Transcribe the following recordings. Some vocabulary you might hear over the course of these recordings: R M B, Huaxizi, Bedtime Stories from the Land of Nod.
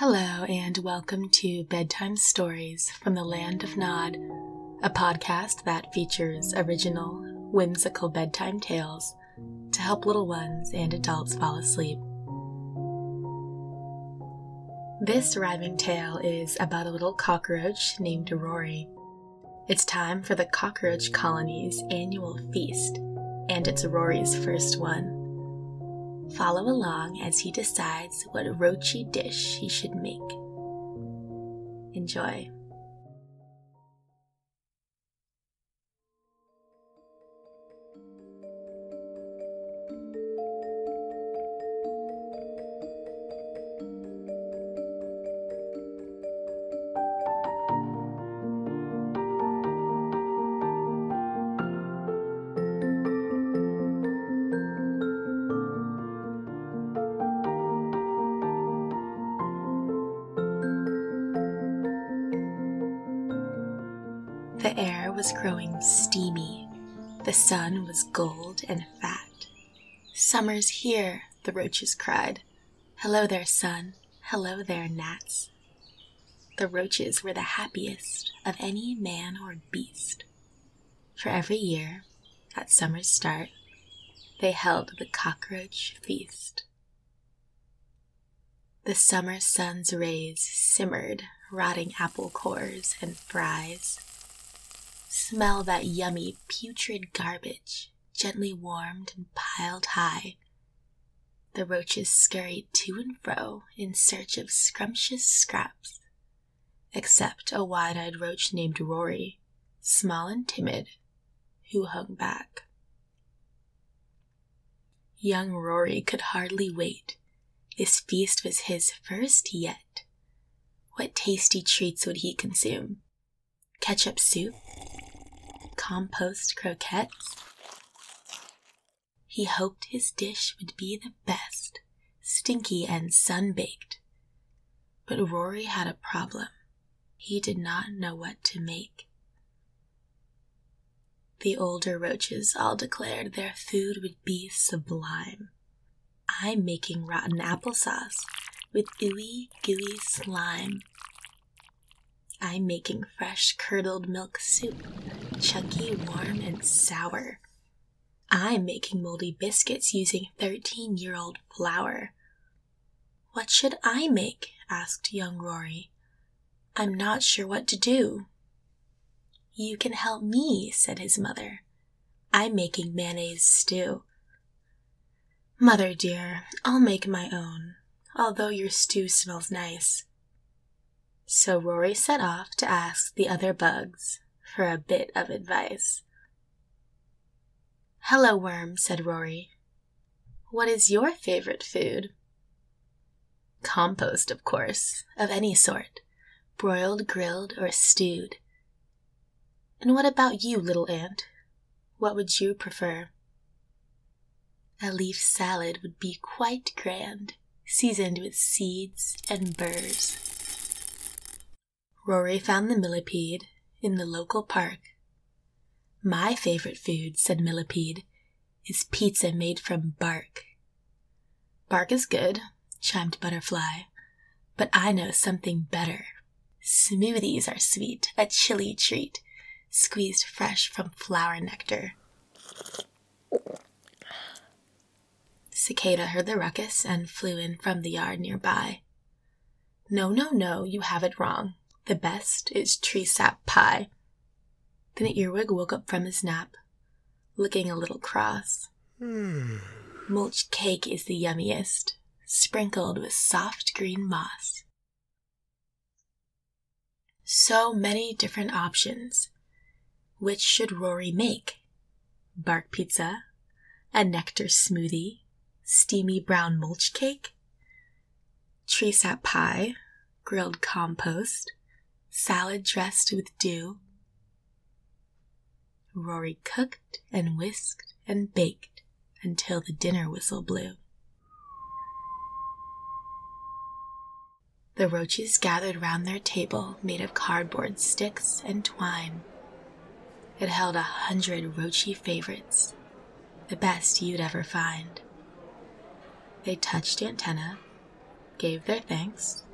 Hello and welcome to Bedtime Stories from the Land of Nod, a podcast that features original, whimsical bedtime tales to help little ones and adults fall asleep. This rhyming tale is about a little cockroach named Rory. It's time for the cockroach colony's annual feast, and it's Rory's first one. Follow along as he decides what roachy dish he should make. Enjoy. The air was growing steamy. The sun was gold and fat. "Summer's here," the roaches cried. "Hello there, sun. Hello there, gnats." The roaches were the happiest of any man or beast. For every year, at summer's start, they held the cockroach feast. The summer sun's rays simmered rotting apple cores and fries. Smell that yummy, putrid garbage, gently warmed and piled high. The roaches scurried to and fro in search of scrumptious scraps, except a wide-eyed roach named Rory, small and timid, who hung back. Young Rory could hardly wait. This feast was his first yet. What tasty treats would he consume? Ketchup soup? Compost croquettes? He hoped his dish would be the best, stinky and sun-baked. But Rory had a problem. He did not know what to make. The older roaches all declared their food would be sublime. "I'm making rotten applesauce with ooey, gooey slime. I'm making fresh curdled milk soup, chunky, warm, and sour. I'm making moldy biscuits using 13-year-old flour." "What should I make?" asked young Rory. "I'm not sure what to do." "You can help me," said his mother. "I'm making mayonnaise stew." "Mother dear, I'll make my own, although your stew smells nice." So Rory set off to ask the other bugs for a bit of advice. "Hello, worm," said Rory. "What is your favorite food?" "Compost, of course, of any sort, broiled, grilled, or stewed." "And what about you, little ant? What would you prefer?" "A leaf salad would be quite grand, seasoned with seeds and burrs." Rory found the millipede in the local park. "My favorite food," said Millipede, "is pizza made from bark." "Bark is good," chimed Butterfly, "but I know something better. Smoothies are sweet, a chilly treat, squeezed fresh from flower nectar." Cicada heard the ruckus and flew in from the yard nearby. No, you have it wrong. The best is tree sap pie." Then Earwig woke up from his nap, looking a little cross. "Mulch cake is the yummiest, sprinkled with soft green moss." So many different options. Which should Rory make? Bark pizza? A nectar smoothie? Steamy brown mulch cake? Tree sap pie? Grilled compost? Salad dressed with dew? Rory cooked and whisked and baked until the dinner whistle blew. The roaches gathered round their table made of cardboard sticks and twine. It held 100 roachy favorites, the best you'd ever find. They touched antenna, gave their thanks,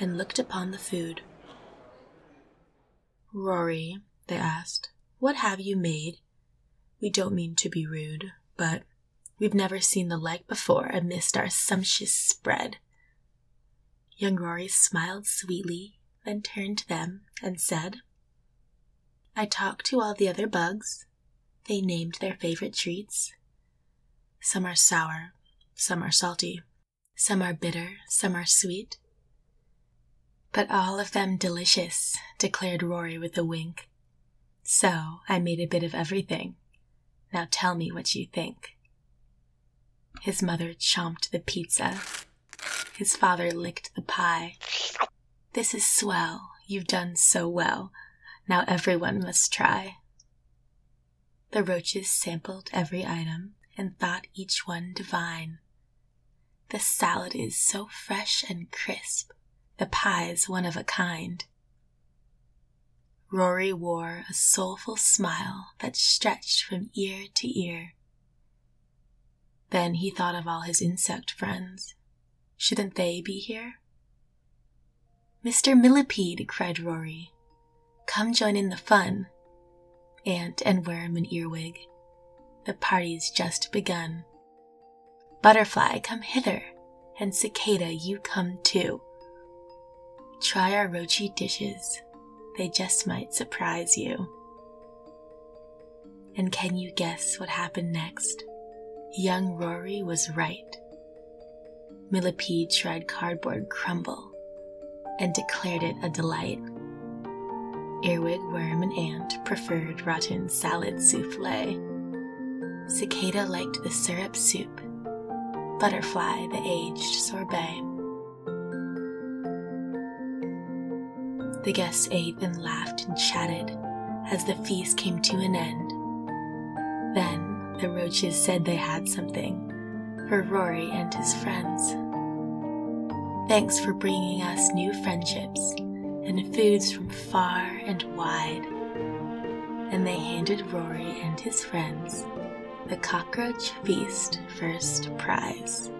and looked upon the food. "Rory," they asked, "what have you made? We don't mean to be rude, but we've never seen the like before amidst our sumptuous spread." Young Rory smiled sweetly, then turned to them and said, "I talked to all the other bugs. They named their favorite treats. Some are sour, some are salty, some are bitter, some are sweet." "But all of them delicious," declared Rory with a wink. "So I made a bit of everything. Now tell me what you think." His mother chomped the pizza. His father licked the pie. "This is swell. You've done so well. Now everyone must try." The roaches sampled every item and thought each one divine. "The salad is so fresh and crisp. The pie's one of a kind." Rory wore a soulful smile that stretched from ear to ear. Then he thought of all his insect friends. Shouldn't they be here? "Mr. Millipede," cried Rory. "Come join in the fun. Ant and worm and earwig, the party's just begun. Butterfly, come hither, and cicada, you come too. Try our roachy dishes, they just might surprise you." And can you guess what happened next? Young Rory was right. Millipede tried cardboard crumble and declared it a delight. Earwig, worm, and ant preferred rotten salad souffle. Cicada liked the syrup soup. Butterfly, the aged sorbet. The guests ate and laughed and chatted as the feast came to an end. Then the roaches said they had something for Rory and his friends. "Thanks for bringing us new friendships and foods from far and wide." And they handed Rory and his friends the cockroach feast first prize.